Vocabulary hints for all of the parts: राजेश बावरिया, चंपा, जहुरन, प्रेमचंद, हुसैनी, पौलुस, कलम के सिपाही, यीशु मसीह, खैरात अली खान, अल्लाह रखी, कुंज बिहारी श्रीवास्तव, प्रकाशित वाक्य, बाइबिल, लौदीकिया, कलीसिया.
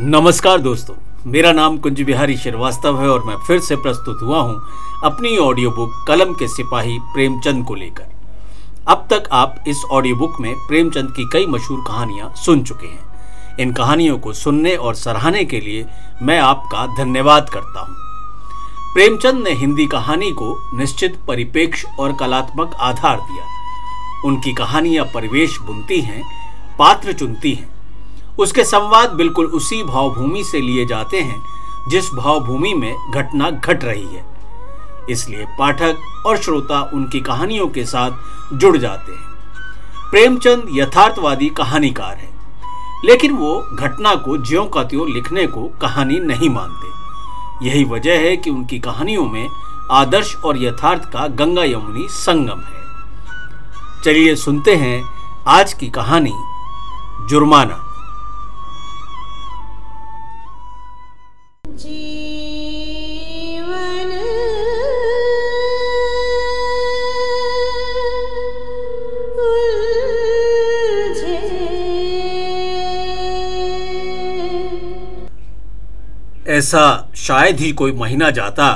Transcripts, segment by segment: नमस्कार दोस्तों, मेरा नाम कुंज बिहारी श्रीवास्तव है और मैं फिर से प्रस्तुत हुआ हूँ अपनी ऑडियो बुक कलम के सिपाही प्रेमचंद को लेकर। अब तक आप इस ऑडियो बुक में प्रेमचंद की कई मशहूर कहानियाँ सुन चुके हैं। इन कहानियों को सुनने और सराहने के लिए मैं आपका धन्यवाद करता हूँ। प्रेमचंद ने हिंदी कहानी को निश्चित परिप्रेक्ष्य और कलात्मक आधार दिया। उनकी कहानियाँ परिवेश बुनती हैं, पात्र चुनती हैं। उसके संवाद बिल्कुल उसी भावभूमि से लिए जाते हैं जिस भावभूमि में घटना घट रही है, इसलिए पाठक और श्रोता उनकी कहानियों के साथ जुड़ जाते हैं। प्रेमचंद यथार्थवादी कहानीकार है, लेकिन वो घटना को ज्यों का त्यों लिखने को कहानी नहीं मानते। यही वजह है कि उनकी कहानियों में आदर्श और यथार्थ का गंगा यमुनी संगम है। चलिए सुनते हैं आज की कहानी जुर्माना। जीवन उलझे ऐसा शायद ही कोई महीना जाता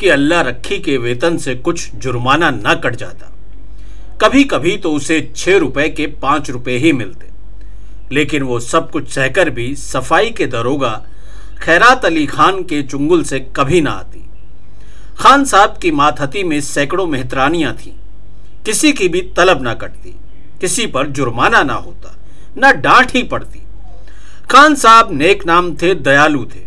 कि अल्लाह रखी के वेतन से कुछ जुर्माना ना कट जाता। कभी कभी तो उसे 6 रुपए के 5 रुपए ही मिलते, लेकिन वो सब कुछ सहकर भी सफाई के दरोगा खैरात अली खान के चुंगल से कभी ना आती। खान साहब की मातहती में सैकड़ों मेहतरानियाँ थीं, किसी की भी तलब ना कटती, किसी पर जुर्माना ना होता, ना डांट ही पड़ती। खान साहब नेक नाम थे, दयालु थे,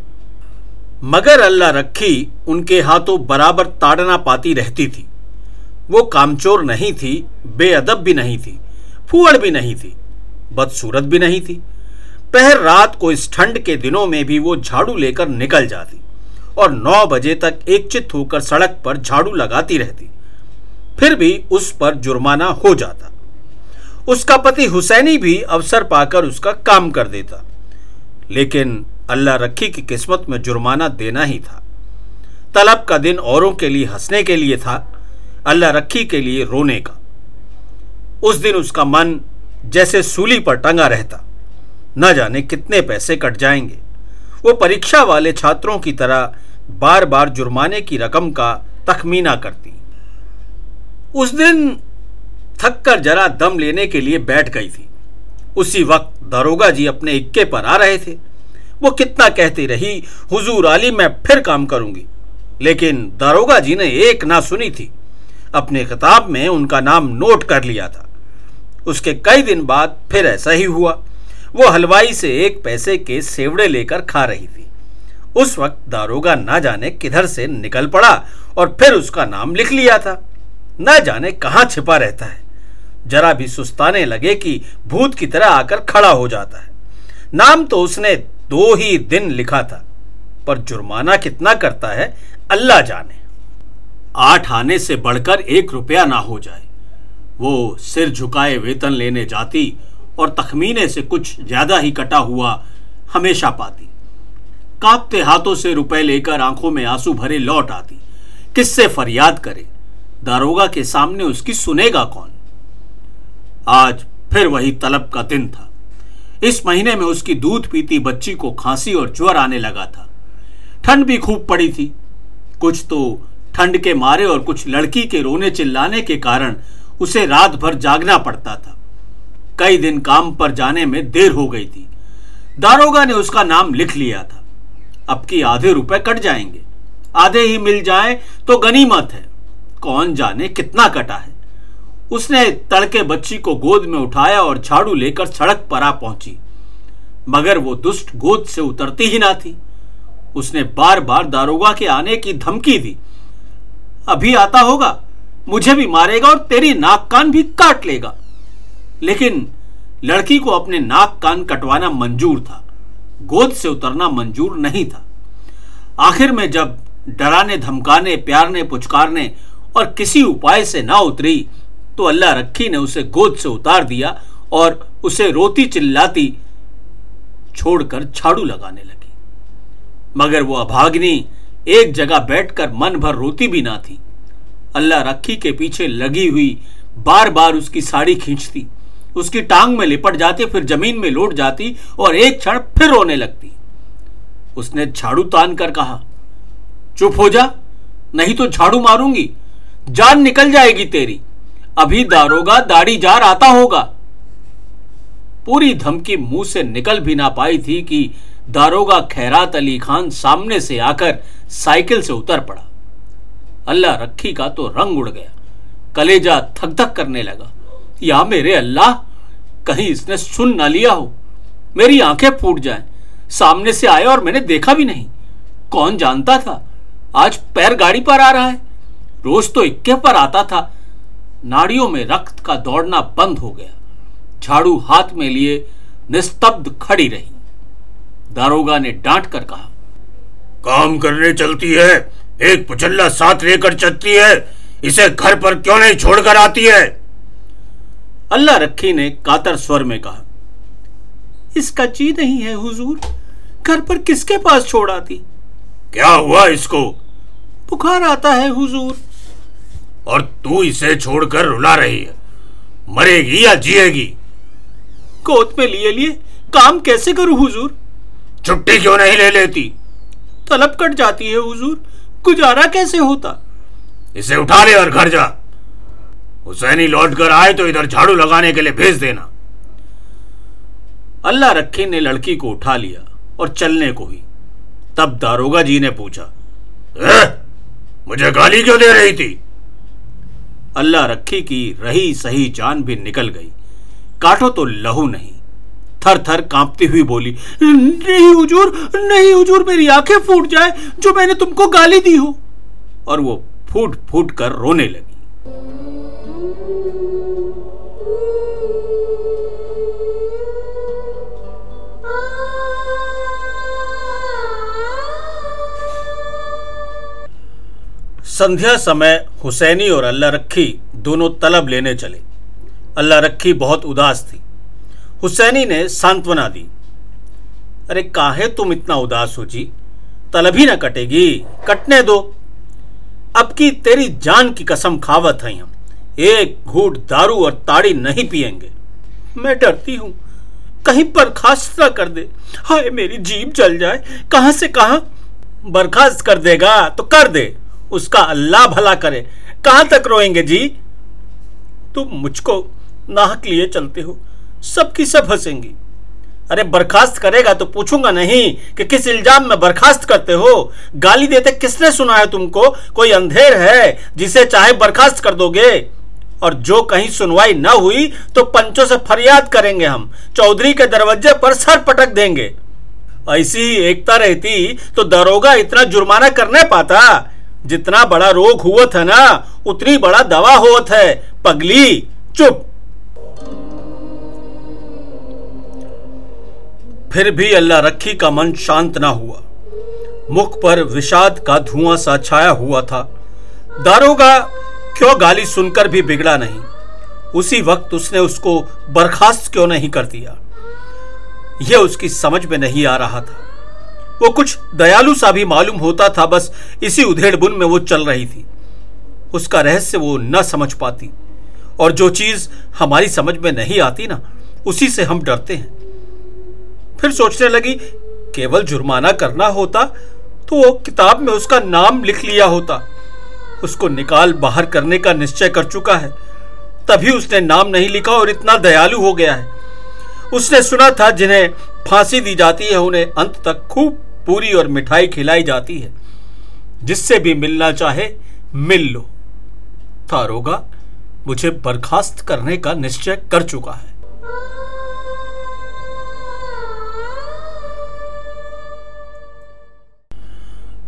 मगर अल्लाह रखी उनके हाथों बराबर ताड़ना पाती रहती थी। वो कामचोर नहीं थी, बेअदब भी नहीं थी, फूहड़ भी नहीं थी, बदसूरत भी नहीं थी। पहर रात को इस ठंड के दिनों में भी वो झाड़ू लेकर निकल जाती और 9 बजे तक एकचित्त होकर सड़क पर झाड़ू लगाती रहती, फिर भी उस पर जुर्माना हो जाता। उसका पति हुसैनी भी अवसर पाकर उसका काम कर देता, लेकिन अल्लाह रखी की किस्मत में जुर्माना देना ही था। तलब का दिन औरों के लिए हंसने के लिए था, अल्लाह रखी के लिए रोने का। उस दिन उसका मन जैसे सूली पर टंगा रहता, न जाने कितने पैसे कट जाएंगे। वो परीक्षा वाले छात्रों की तरह बार बार जुर्माने की रकम का तखमीना करती। उस दिन थक कर जरा दम लेने के लिए बैठ गई थी। उसी वक्त दरोगा जी अपने इक्के पर आ रहे थे। वो कितना कहती रही, हुजूर आली मैं फिर काम करूंगी, लेकिन दरोगा जी ने एक ना सुनी थी। अपने किताब में उनका नाम नोट कर लिया था। उसके कई दिन बाद फिर ऐसा ही हुआ। वो हलवाई से 1 पैसे के सेवड़े लेकर खा रही थी। उस वक्त दारोगा ना जाने किधर से निकल पड़ा और फिर उसका नाम लिख लिया था। ना जाने कहाँ छिपा रहता है, जरा भी सुस्ताने लगे कि भूत की तरह आकर खड़ा हो जाता है। नाम तो उसने 2 ही दिन लिखा था, पर जुर्माना कितना करता है अल्लाह जाने। 8 आने से बढ़कर 1 रुपया ना हो जाए। वो सिर झुकाए वेतन लेने जाती और तखमीने से कुछ ज्यादा ही कटा हुआ हमेशा पाती। कांपते हाथों से रुपए लेकर आंखों में आंसू भरे लौट आती। किससे फरियाद करे, दारोगा के सामने उसकी सुनेगा कौन। आज फिर वही तलब का दिन था। इस महीने में उसकी दूध पीती बच्ची को खांसी और ज्वर आने लगा था। ठंड भी खूब पड़ी थी, कुछ तो ठंड के मारे और कुछ लड़की के रोने चिल्लाने के कारण उसे रात भर जागना पड़ता था। कई दिन काम पर जाने में देर हो गई थी। दारोगा ने उसका नाम लिख लिया था। अब की आधे रुपए कट जाएंगे, आधे ही मिल जाएं तो गनीमत है। कौन जाने कितना कटा है। उसने तड़के बच्ची को गोद में उठाया और झाड़ू लेकर सड़क पर आ पहुंची, मगर वो दुष्ट गोद से उतरती ही ना थी। उसने बार बार दारोगा के आने की धमकी दी। अभी आता होगा, मुझे भी मारेगा और तेरी नाक कान भी काट लेगा। लेकिन लड़की को अपने नाक कान कटवाना मंजूर था, गोद से उतरना मंजूर नहीं था। आखिर में जब डराने धमकाने प्यारने पुचकारने और किसी उपाय से ना उतरी, तो अल्लाह रखी ने उसे गोद से उतार दिया और उसे रोती चिल्लाती छोड़कर झाड़ू लगाने लगी। मगर वो अभागिनी एक जगह बैठकर मन भर रोती भी ना थी। अल्लाह रखी के पीछे लगी हुई बार बार उसकी साड़ी खींचती, उसकी टांग में लिपट जाती, फिर जमीन में लौट जाती और एक क्षण फिर रोने लगती। उसने झाड़ू तान कर कहा, चुप हो जा, नहीं तो झाड़ू मारूंगी, जान निकल जाएगी तेरी। अभी दारोगा दाढ़ी जार आता होगा। पूरी धमकी मुंह से निकल भी ना पाई थी कि दारोगा खैरात अली खान सामने से आकर साइकिल से उतर पड़ा। अल्लाह रखी का तो रंग उड़ गया, कलेजा थक थक करने लगा। या मेरे अल्लाह, कहीं इसने सुन ना लिया हो, मेरी आंखें फूट जाएं। सामने से आया और मैंने देखा भी नहीं, कौन जानता था आज पैर गाड़ी पर आ रहा है, रोज तो इक्के पर आता था। नाड़ियों में रक्त का दौड़ना बंद हो गया। झाड़ू हाथ में लिए निस्तब्ध खड़ी रही। दारोगा ने डांट कर कहा, काम करने चलती है, एक पुछल्ला साथ लेकर चलती है, इसे घर पर क्यों नहीं छोड़कर आती है? अल्लाह रखी ने कातर स्वर में कहा, इसका जी नहीं है हुजूर, घर पर किसके पास छोड़ आती? क्या हुआ इसको? बुखार आता है हुजूर। और तू इसे छोड़कर रुला रही है, मरेगी या जिएगी? गोद में लिए लिए काम कैसे करूं हुजूर? छुट्टी क्यों नहीं ले लेती? तलब कट जाती है हुजूर, गुजारा कैसे होता? इसे उठा ले और घर जा। हुसैनी लौट कर आए तो इधर झाड़ू लगाने के लिए भेज देना। अल्लाह रखी ने लड़की को उठा लिया और चलने को ही तब दारोगा जी ने पूछा, मुझे गाली क्यों दे रही थी? अल्लाह रखी की रही सही जान भी निकल गई, काटो तो लहू नहीं। थर थर कांपती हुई बोली, नहीं हुजूर, नहीं हुजूर, मेरी आंखें फूट जाए जो मैंने तुमको गाली दी हो। और वो फूट फूट कर रोने लगी। संध्या समय हुसैनी और अल्लाह रखी दोनों तलब लेने चले। अल्लाह रखी बहुत उदास थी। हुसैनी ने सांत्वना दी, अरे काहे तुम इतना उदास हो जी, तलब ही ना कटेगी, कटने दो। अब की तेरी जान की कसम खावत है, हम एक घूंट दारू और ताड़ी नहीं पिएंगे। मैं डरती हूं कहीं बर्खास्त ना कर दे, हाय मेरी जीभ जल जाए। कहां से कहां बर्खास्त कर देगा तो कर दे, उसका अल्लाह भला करे, कहां तक रोएंगे जी। तुम मुझको नाहक लिए चलते हो, सबकी सब हंसेंगी। अरे बर्खास्त करेगा तो पूछूंगा नहीं कि किस इल्जाम में बर्खास्त करते हो। गाली देते किसने सुनाया तुमको? कोई अंधेर है जिसे चाहे बर्खास्त कर दोगे? और जो कहीं सुनवाई ना हुई तो पंचों से फरियाद करेंगे, हम चौधरी के दरवाजे पर सर पटक देंगे। ऐसी ही एकता रहती तो दरोगा इतना जुर्माना करने पाता। जितना बड़ा रोग हुआ था ना, उतनी बड़ा दवा हुआ था। पगली चुप। फिर भी अल्लाह रखी का मन शांत ना हुआ। मुख पर विषाद का धुआं सा छाया हुआ था। दारोगा क्यों गाली सुनकर भी बिगड़ा नहीं। उसी वक्त उसने उसको बर्खास्त क्यों नहीं कर दिया, यह उसकी समझ में नहीं आ रहा था। वो कुछ दयालु सा भी मालूम होता था, बस इसी उधेड़बुन में वो चल रही थी। उसका रहस्य वो न समझ पाती, और जो चीज हमारी समझ में नहीं आती ना, उसी से हम डरते हैं। फिर सोचने लगी, केवल जुर्माना करना होता तो वो किताब में उसका नाम लिख लिया होता। उसको निकाल बाहर करने का निश्चय कर चुका है, तभी उसने नाम नहीं लिखा और इतना दयालु हो गया है। उसने सुना था जिन्हें फांसी दी जाती है उन्हें अंत तक खूब पूरी और मिठाई खिलाई जाती है, जिससे भी मिलना चाहे मिल लो। दारोगा मुझे बर्खास्त करने का निश्चय कर चुका है।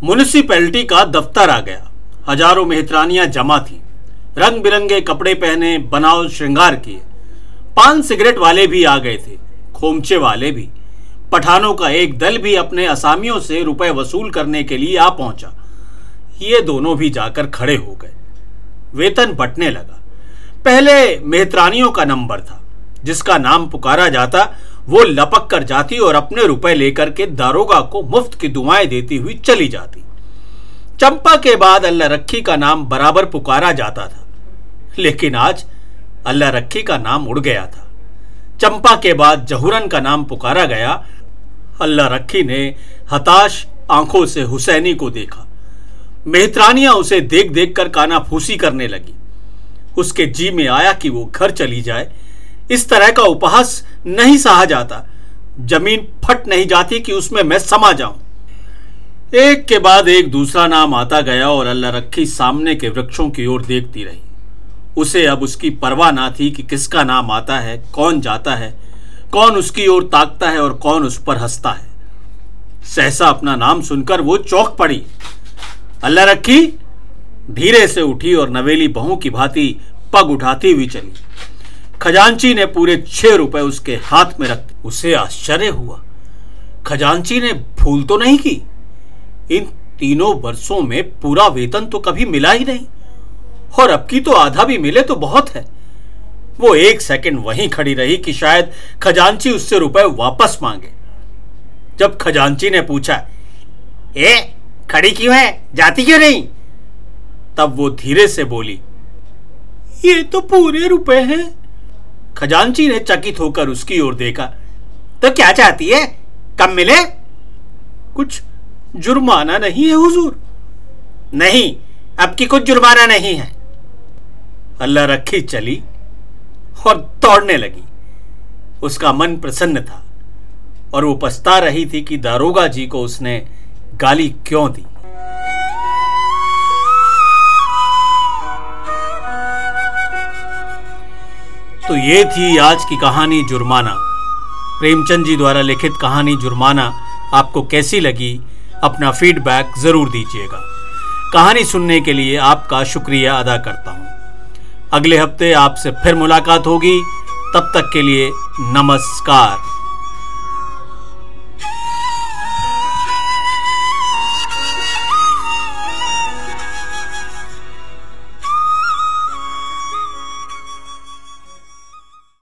म्युनिसिपैलिटी का दफ्तर आ गया। हजारों मेहतरानियां जमा थी, रंग बिरंगे कपड़े पहने, बनाव श्रृंगार किए। पान सिगरेट वाले भी आ गए थे, खोमचे वाले भी। पठानों का एक दल भी अपने असामियों से रुपए वसूल करने के लिए आ पहुंचा। ये दोनों भी जाकर खड़े हो गए। वेतन बंटने लगा। पहले मेहतरानियों का नंबर था, जिसका नाम पुकारा जाता वो लपक कर जाती और अपने रुपए लेकर के दारोगा को मुफ्त की दुआएं देती हुई चली जाती। चंपा के बाद अल्लाह रखी का नाम बराबर पुकारा जाता था, लेकिन आज अल्लाह रखी का नाम उड़ गया था। चंपा के बाद जहुरन का नाम पुकारा गया। अल्लाह रखी ने हताश आंखों से हुसैनी को देखा। मेहतरानियां उसे देख देख कर कानाफूसी करने लगी। उसके जी में आया कि वो घर चली जाए। इस तरह का उपहास नहीं सहा जाता। जमीन फट नहीं जाती कि उसमें मैं समा जाऊं। एक के बाद एक दूसरा नाम आता गया और अल्लाह रखी सामने के वृक्षों की ओर देखती रही। उसे अब उसकी परवाह ना थी कि किसका नाम आता है, कौन जाता है, कौन उसकी ओर ताकता है और कौन उस पर हंसता है। सहसा अपना नाम सुनकर वो चौंक पड़ी। अल्लाह रखी धीरे से उठी और नवेली बहू की भांति पग उठाती हुई चली। खजांची ने पूरे 6 रुपए उसके हाथ में रख। उसे आश्चर्य हुआ, खजांची ने भूल तो नहीं की। इन 3 वर्षों में पूरा वेतन तो कभी मिला ही नहीं, और अब की तो आधा भी मिले तो बहुत है। वो 1 सेकंड वहीं खड़ी रही कि शायद खजांची उससे रुपए वापस मांगे। जब खजांची ने पूछा, ए खड़ी क्यों है, जाती क्यों नहीं, तब वो धीरे से बोली, ये तो पूरे रुपए हैं। खजांची ने चकित होकर उसकी ओर देखा। तो क्या चाहती है, कम मिले? कुछ जुर्माना नहीं है हुजूर? नहीं, अब की कुछ जुर्माना नहीं है। अल्लाह रखी चली और दौड़ने लगी। उसका मन प्रसन्न था और वो पछता रही थी कि दारोगा जी को उसने गाली क्यों दी। तो ये थी आज की कहानी जुर्माना। प्रेमचंद जी द्वारा लिखित कहानी जुर्माना आपको कैसी लगी, अपना फीडबैक जरूर दीजिएगा। कहानी सुनने के लिए आपका शुक्रिया अदा करता हूँ। अगले हफ्ते आपसे फिर मुलाकात होगी। तब तक के लिए नमस्कार।